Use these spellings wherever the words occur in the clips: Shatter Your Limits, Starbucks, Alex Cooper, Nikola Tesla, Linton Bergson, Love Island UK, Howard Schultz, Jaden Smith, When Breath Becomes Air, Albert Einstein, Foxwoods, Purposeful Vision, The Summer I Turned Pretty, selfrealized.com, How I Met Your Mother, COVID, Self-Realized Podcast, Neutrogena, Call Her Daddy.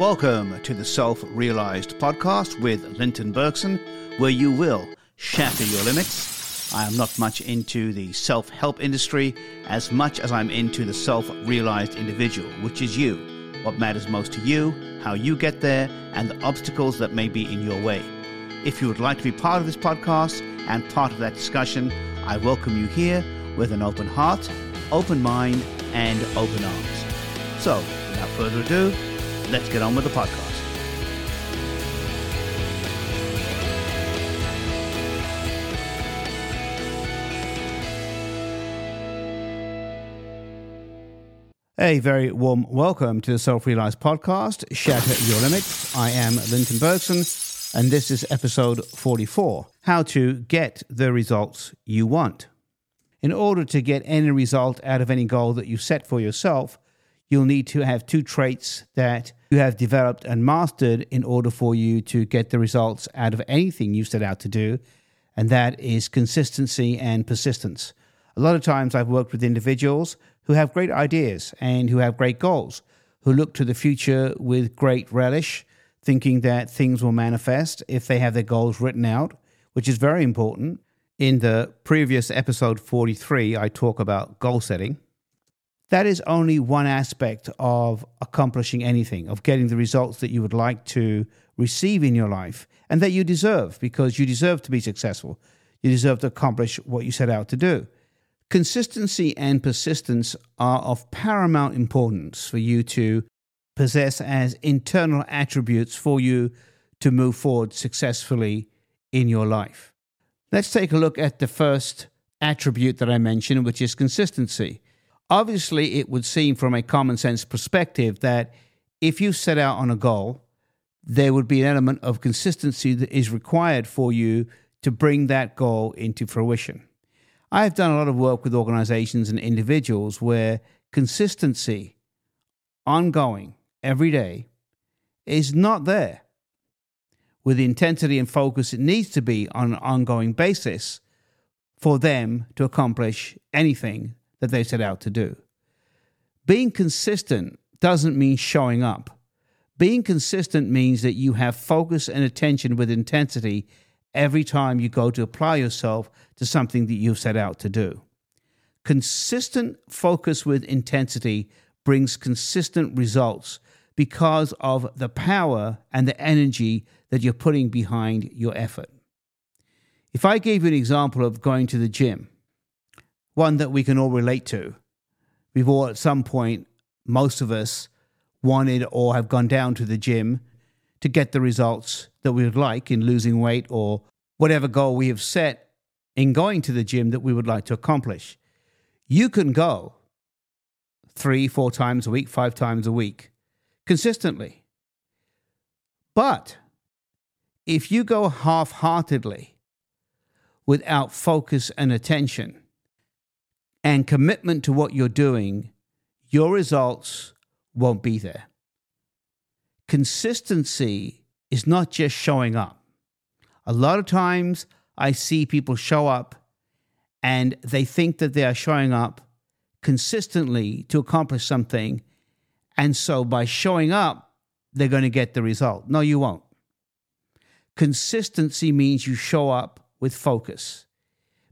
Welcome to the Self-Realized Podcast with Linton Bergson, where you will shatter your limits. I am not much into the self-help industry as much as I'm into the self-realized individual, which is you, what matters most to you, how you get there, and the obstacles that may be in your way. If you would like to be part of this podcast and part of that discussion, I welcome you here with an open heart, open mind, and open arms. So, without further ado, let's get on with the podcast. A very warm welcome to the Self-Realized Podcast, Shatter Your Limits. I am Linton Bergson, and this is episode 44, How to Get the Results You Want. In order to get any result out of any goal that you set for yourself, you'll need to have two traits that you have developed and mastered in order for you to get the results out of anything you set out to do, and that is consistency and persistence. A lot of times I've worked with individuals who have great ideas and who have great goals, who look to the future with great relish, thinking that things will manifest if they have their goals written out, which is very important. In the previous episode 43, I talk about goal setting. That is only one aspect of accomplishing anything, of getting the results that you would like to receive in your life and that you deserve, because you deserve to be successful. You deserve to accomplish what you set out to do. Consistency and persistence are of paramount importance for you to possess as internal attributes for you to move forward successfully in your life. Let's take a look at the first attribute that I mentioned, which is consistency. Obviously, it would seem from a common sense perspective that if you set out on a goal, there would be an element of consistency that is required for you to bring that goal into fruition. I've done a lot of work with organizations and individuals where consistency, ongoing, every day, is not there with the intensity and focus it needs to be on an ongoing basis for them to accomplish anything that they set out to do. Being consistent doesn't mean showing up. Being consistent means that you have focus and attention with intensity every time you go to apply yourself to something that you've set out to do. Consistent focus with intensity brings consistent results because of the power and the energy that you're putting behind your effort. If I gave you an example of going to the gym, one that we can all relate to. We've all at some point, most of us, wanted or have gone down to the gym to get the results that we would like in losing weight or whatever goal we have set in going to the gym that we would like to accomplish. You can go 3-4 times a week, 5 times a week, consistently. But if you go half-heartedly without focus and attention and commitment to what you're doing, your results won't be there. Consistency is not just showing up. A lot of times I see people show up and they think that they are showing up consistently to accomplish something, and so by showing up, they're going to get the result. No, you won't. Consistency means you show up with focus.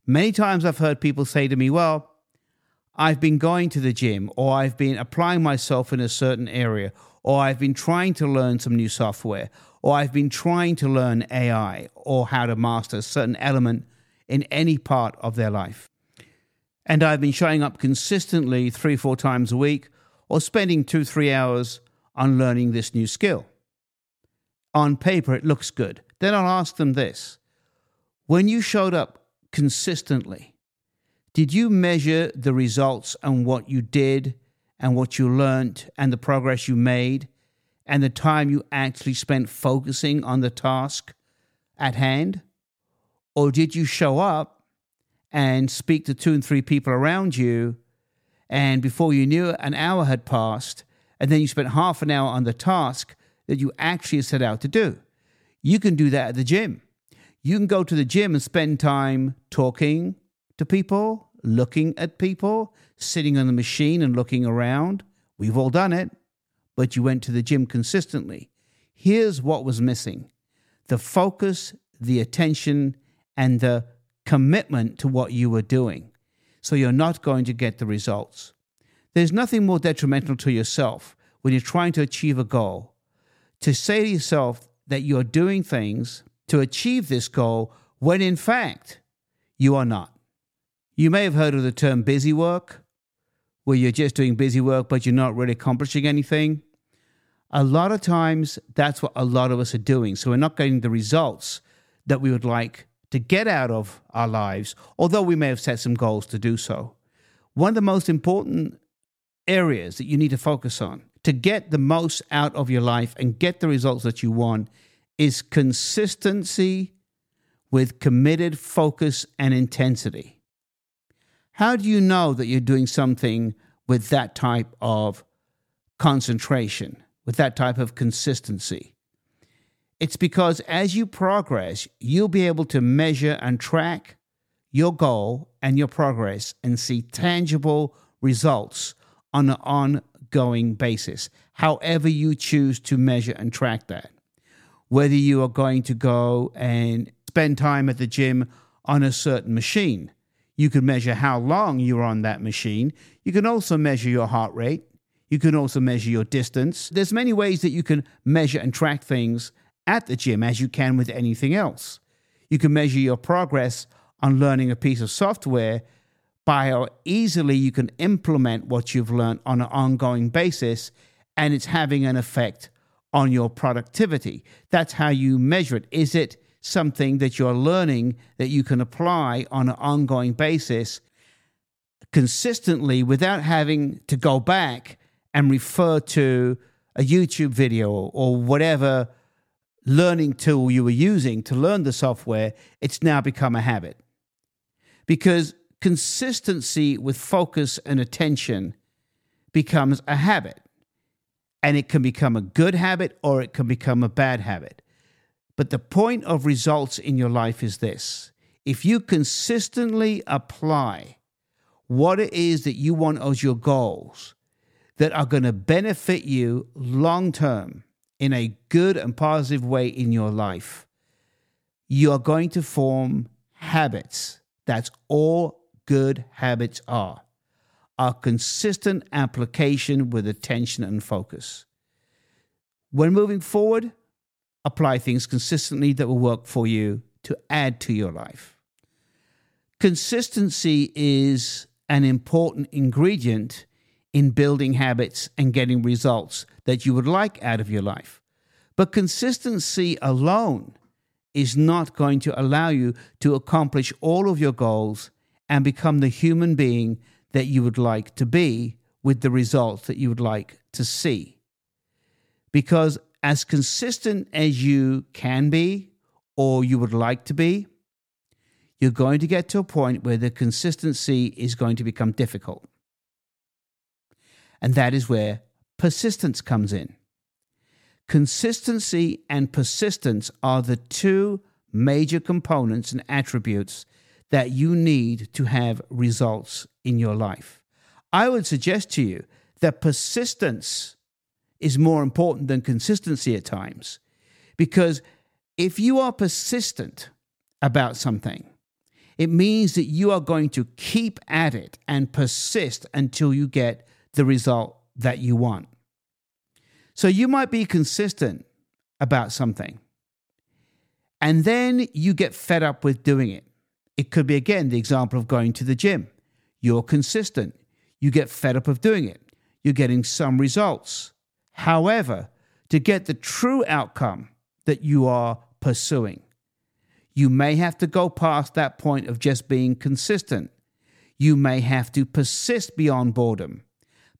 Many times I've heard people say to me, well, I've been going to the gym, or I've been applying myself in a certain area, or I've been trying to learn some new software, or I've been trying to learn AI or how to master a certain element in any part of their life. And I've been showing up consistently 3-4 times a week, or spending 2-3 hours on learning this new skill. On paper, it looks good. Then I'll ask them this. When you showed up consistently, did you measure the results and what you did and what you learned and the progress you made and the time you actually spent focusing on the task at hand? Or did you show up and speak to 2 and 3 people around you, and before you knew it, an hour had passed, and then you spent half an hour on the task that you actually set out to do? You can do that at the gym. You can go to the gym and spend time talking to people, looking at people, sitting on the machine and looking around. We've all done it. but you went to the gym consistently. Here's what was missing: the focus, the attention, and the commitment to what you were doing. So you're not going to get the results. There's nothing more detrimental to yourself when you're trying to achieve a goal. To say to yourself that you're doing things to achieve this goal when in fact you are not. You may have heard of the term busy work, where you're just doing busy work but you're not really accomplishing anything. A lot of times that's what a lot of us are doing. So we're not getting the results that we would like to get out of our lives, although we may have set some goals to do so. One of the most important areas that you need to focus on to get the most out of your life and get the results that you want is consistency with committed focus and intensity. How do you know that you're doing something with that type of concentration, with that type of consistency? It's because as you progress, you'll be able to measure and track your goal and your progress and see tangible results on an ongoing basis, however you choose to measure and track that. Whether you are going to go and spend time at the gym on a certain machine, you can measure how long you're on that machine. You can also measure your heart rate. You can also measure your distance. There's many ways that you can measure and track things at the gym, as you can with anything else. You can measure your progress on learning a piece of software by how easily you can implement what you've learned on an ongoing basis, and it's having an effect on your productivity. That's how you measure it. Is it something that you're learning that you can apply on an ongoing basis consistently without having to go back and refer to a YouTube video or whatever learning tool you were using to learn the software? It's now become a habit. Because consistency with focus and attention becomes a habit. And it can become a good habit or it can become a bad habit. But the point of results in your life is this: if you consistently apply what it is that you want as your goals that are going to benefit you long term, in a good and positive way in your life, you are going to form habits. That's all good habits are: a consistent application with attention and focus. When moving forward, apply things consistently that will work for you to add to your life. Consistency is an important ingredient in building habits and getting results that you would like out of your life. But consistency alone is not going to allow you to accomplish all of your goals and become the human being that you would like to be with the results that you would like to see. Because as consistent as you can be or you would like to be, you're going to get to a point where the consistency is going to become difficult. And that is where persistence comes in. Consistency and persistence are the two major components and attributes that you need to have results in your life. I would suggest to you that persistence is more important than consistency at times, because if you are persistent about something, it means that you are going to keep at it and persist until you get the result that you want. So you might be consistent about something, and then you get fed up with doing it. It could be, again, the example of going to the gym. You're consistent. You get fed up of doing it. You're getting some results. However, to get the true outcome that you are pursuing, you may have to go past that point of just being consistent. You may have to persist beyond boredom.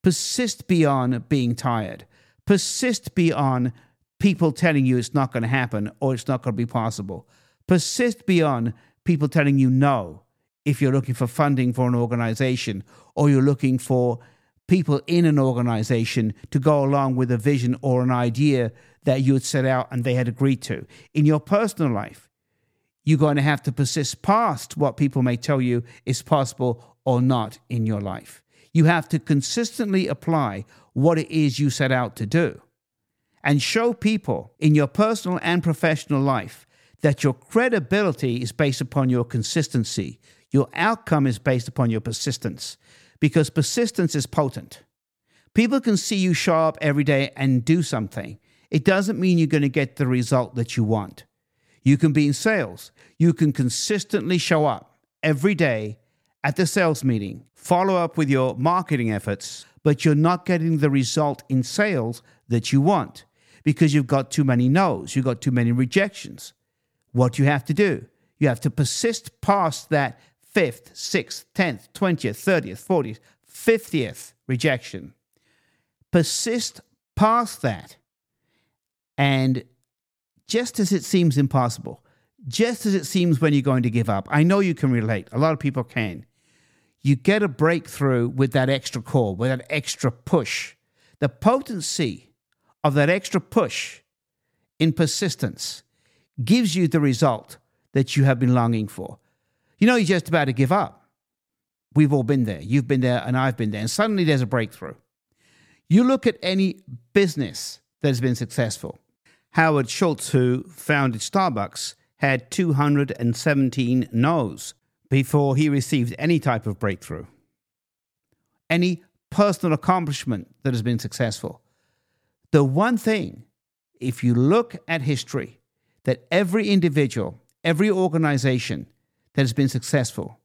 Persist beyond being tired. Persist beyond people telling you it's not going to happen or it's not going to be possible. Persist beyond people telling you no if you're looking for funding for an organization or you're looking for people in an organization to go along with a vision or an idea that you had set out and they had agreed to. In your personal life, you're going to have to persist past what people may tell you is possible or not in your life. You have to consistently apply what it is you set out to do, and show people in your personal and professional life that your credibility is based upon your consistency. Your outcome is based upon your persistence, because persistence is potent. People can see you show up every day and do something. It doesn't mean you're going to get the result that you want. You can be in sales. You can consistently show up every day at the sales meeting, follow up with your marketing efforts, but you're not getting the result in sales that you want because you've got too many no's, you've got too many rejections. What do you have to do? You have to persist past that 5th, 6th, 10th, 20th, 30th, 40th, 50th rejection. Persist past that. And just as it seems impossible, just as it seems when you're going to give up, I know you can relate, a lot of people can, you get a breakthrough with that extra call, with that extra push. The potency of that extra push in persistence gives you the result that you have been longing for. You know, you're just about to give up. We've all been there. You've been there and I've been there. And suddenly there's a breakthrough. You look at any business that has been successful. Howard Schultz, who founded Starbucks, had 217 no's before he received any type of breakthrough. Any personal accomplishment that has been successful. The one thing, if you look at history, that every individual, every organization that has been successful,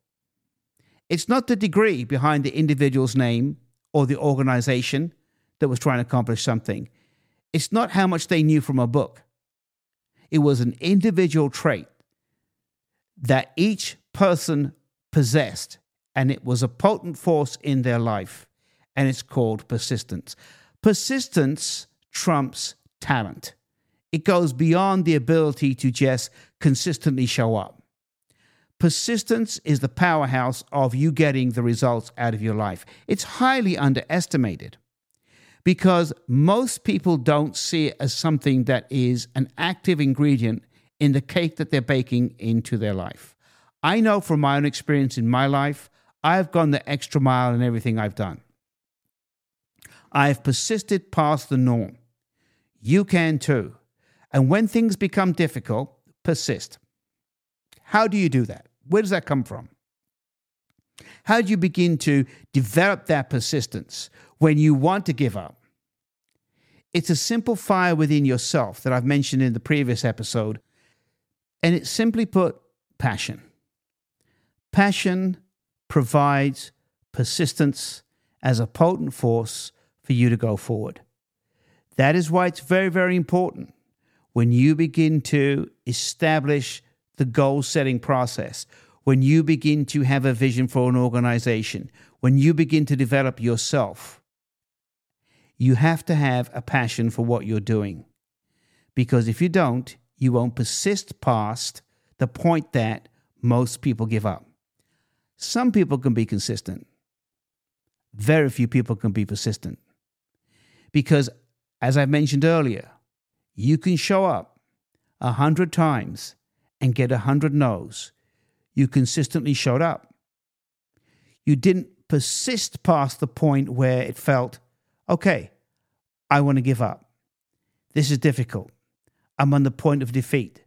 it's not the degree behind the individual's name or the organization that was trying to accomplish something. It's not how much they knew from a book. It was an individual trait that each person possessed, and it was a potent force in their life, and it's called persistence. Persistence trumps talent. It goes beyond the ability to just consistently show up. Persistence is the powerhouse of you getting the results out of your life. It's highly underestimated because most people don't see it as something that is an active ingredient in the cake that they're baking into their life. I know from my own experience in my life, I've gone the extra mile in everything I've done. I've persisted past the norm. You can too. And when things become difficult, persist. How do you do that? Where does that come from? How do you begin to develop that persistence when you want to give up? It's a simple fire within yourself that I've mentioned in the previous episode, and it's simply put, passion. Passion provides persistence as a potent force for you to go forward. That is why it's very, very important when you begin to establish the goal-setting process, when you begin to have a vision for an organization, when you begin to develop yourself, you have to have a passion for what you're doing. Because if you don't, you won't persist past the point that most people give up. Some people can be consistent. Very few people can be persistent. Because, as I mentioned earlier, you can show up 100 times and get 100 no's. You consistently showed up. You didn't persist past the point where it felt, okay, I want to give up. This is difficult. I'm on the point of defeat.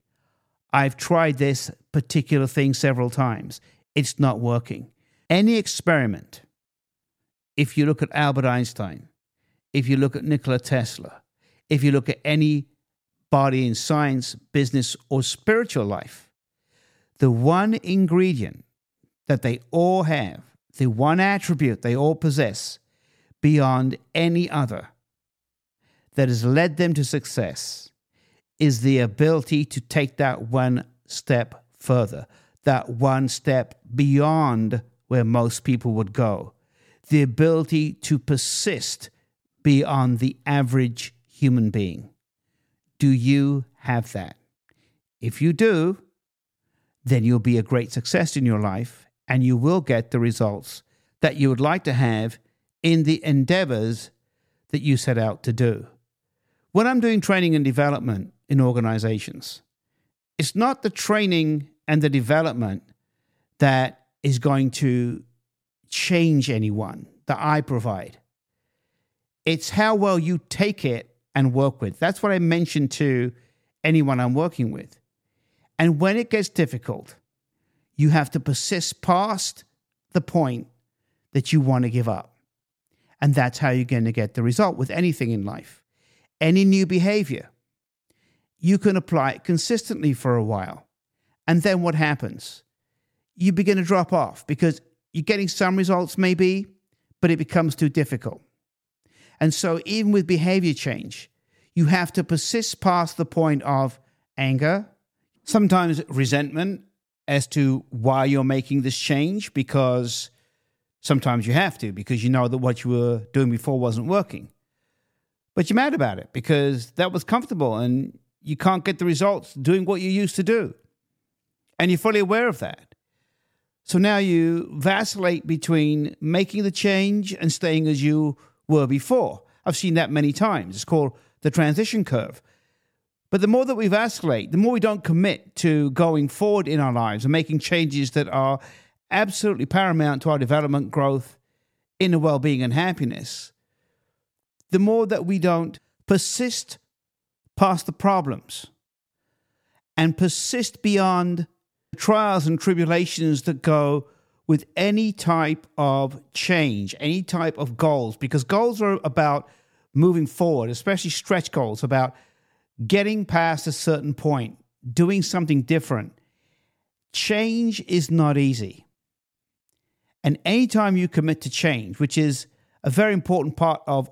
I've tried this particular thing several times. It's not working. Any experiment, if you look at Albert Einstein, if you look at Nikola Tesla, if you look at anybody in science, business, or spiritual life, the one ingredient that they all have, the one attribute they all possess beyond any other that has led them to success is the ability to take that one step further, that one step beyond where most people would go, the ability to persist beyond the average human being. Do you have that? If you do, then you'll be a great success in your life and you will get the results that you would like to have in the endeavors that you set out to do. When I'm doing training and development in organizations, it's not the training and the development that is going to change anyone that I provide. It's how well you take it and work with. That's what I mention to anyone I'm working with. And when it gets difficult, you have to persist past the point that you want to give up. And that's how you're going to get the result with anything in life. Any new behavior, you can apply it consistently for a while. And then what happens? You begin to drop off because you're getting some results maybe, but it becomes too difficult. And so even with behavior change, you have to persist past the point of anger, sometimes resentment as to why you're making this change, because sometimes you have to, because you know that what you were doing before wasn't working. But you're mad about it because that was comfortable and you can't get the results doing what you used to do. And you're fully aware of that. So now you vacillate between making the change and staying as you were before. I've seen that many times. It's called the transition curve. But the more that we vacillate, the more we don't commit to going forward in our lives and making changes that are absolutely paramount to our development, growth, inner well-being and happiness, the more that we don't persist past the problems and persist beyond the trials and tribulations that go with any type of change, any type of goals, because goals are about moving forward, especially stretch goals, about getting past a certain point, doing something different. Change is not easy. And anytime you commit to change, which is a very important part of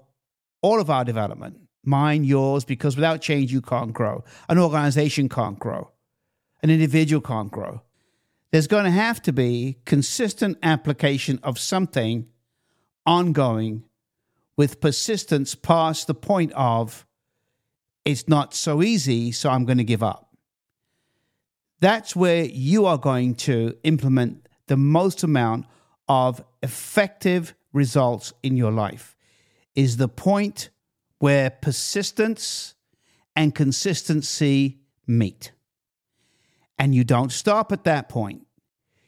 all of our development, mine, yours, because without change, you can't grow. An organization can't grow. An individual can't grow. There's going to have to be consistent application of something ongoing with persistence past the point of it's not so easy, so I'm going to give up. That's where you are going to implement the most amount of effective results in your life, is the point where persistence and consistency meet. And you don't stop at that point.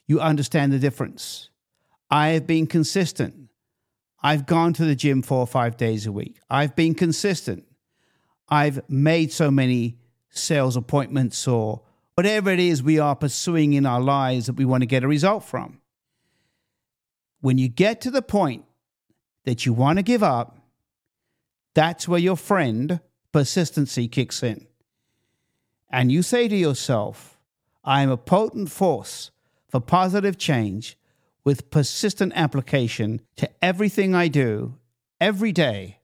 You understand the difference. I have been consistent. I've gone to the gym 4 or 5 days a week. I've been consistent. I've made so many sales appointments or whatever it is we are pursuing in our lives that we want to get a result from. When you get to the point that you want to give up, that's where your friend persistency kicks in. And you say to yourself, I am a potent force for positive change with persistent application to everything I do every day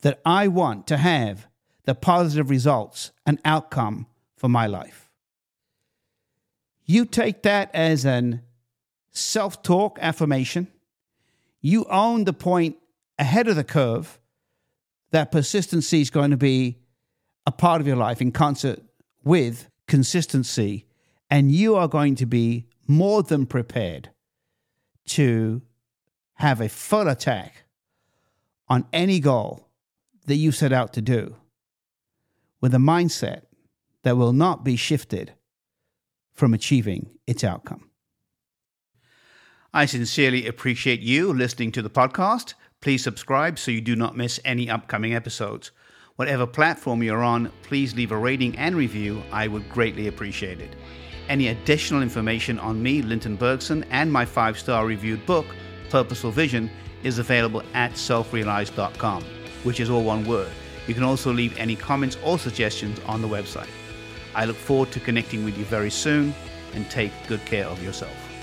that I want to have the positive results and outcome for my life. You take that as an self-talk affirmation. You own the point ahead of the curve that persistency is going to be a part of your life in concert with consistency, and you are going to be more than prepared to have a full attack on any goal that you set out to do with a mindset that will not be shifted from achieving its outcome. I sincerely appreciate you listening to the podcast. Please subscribe so you do not miss any upcoming episodes. Whatever platform you're on, please leave a rating and review. I would greatly appreciate it. Any additional information on me, Linton Bergson, and my 5-star reviewed book, Purposeful Vision, is available at selfrealized.com, which is all one word. You can also leave any comments or suggestions on the website. I look forward to connecting with you very soon, and take good care of yourself.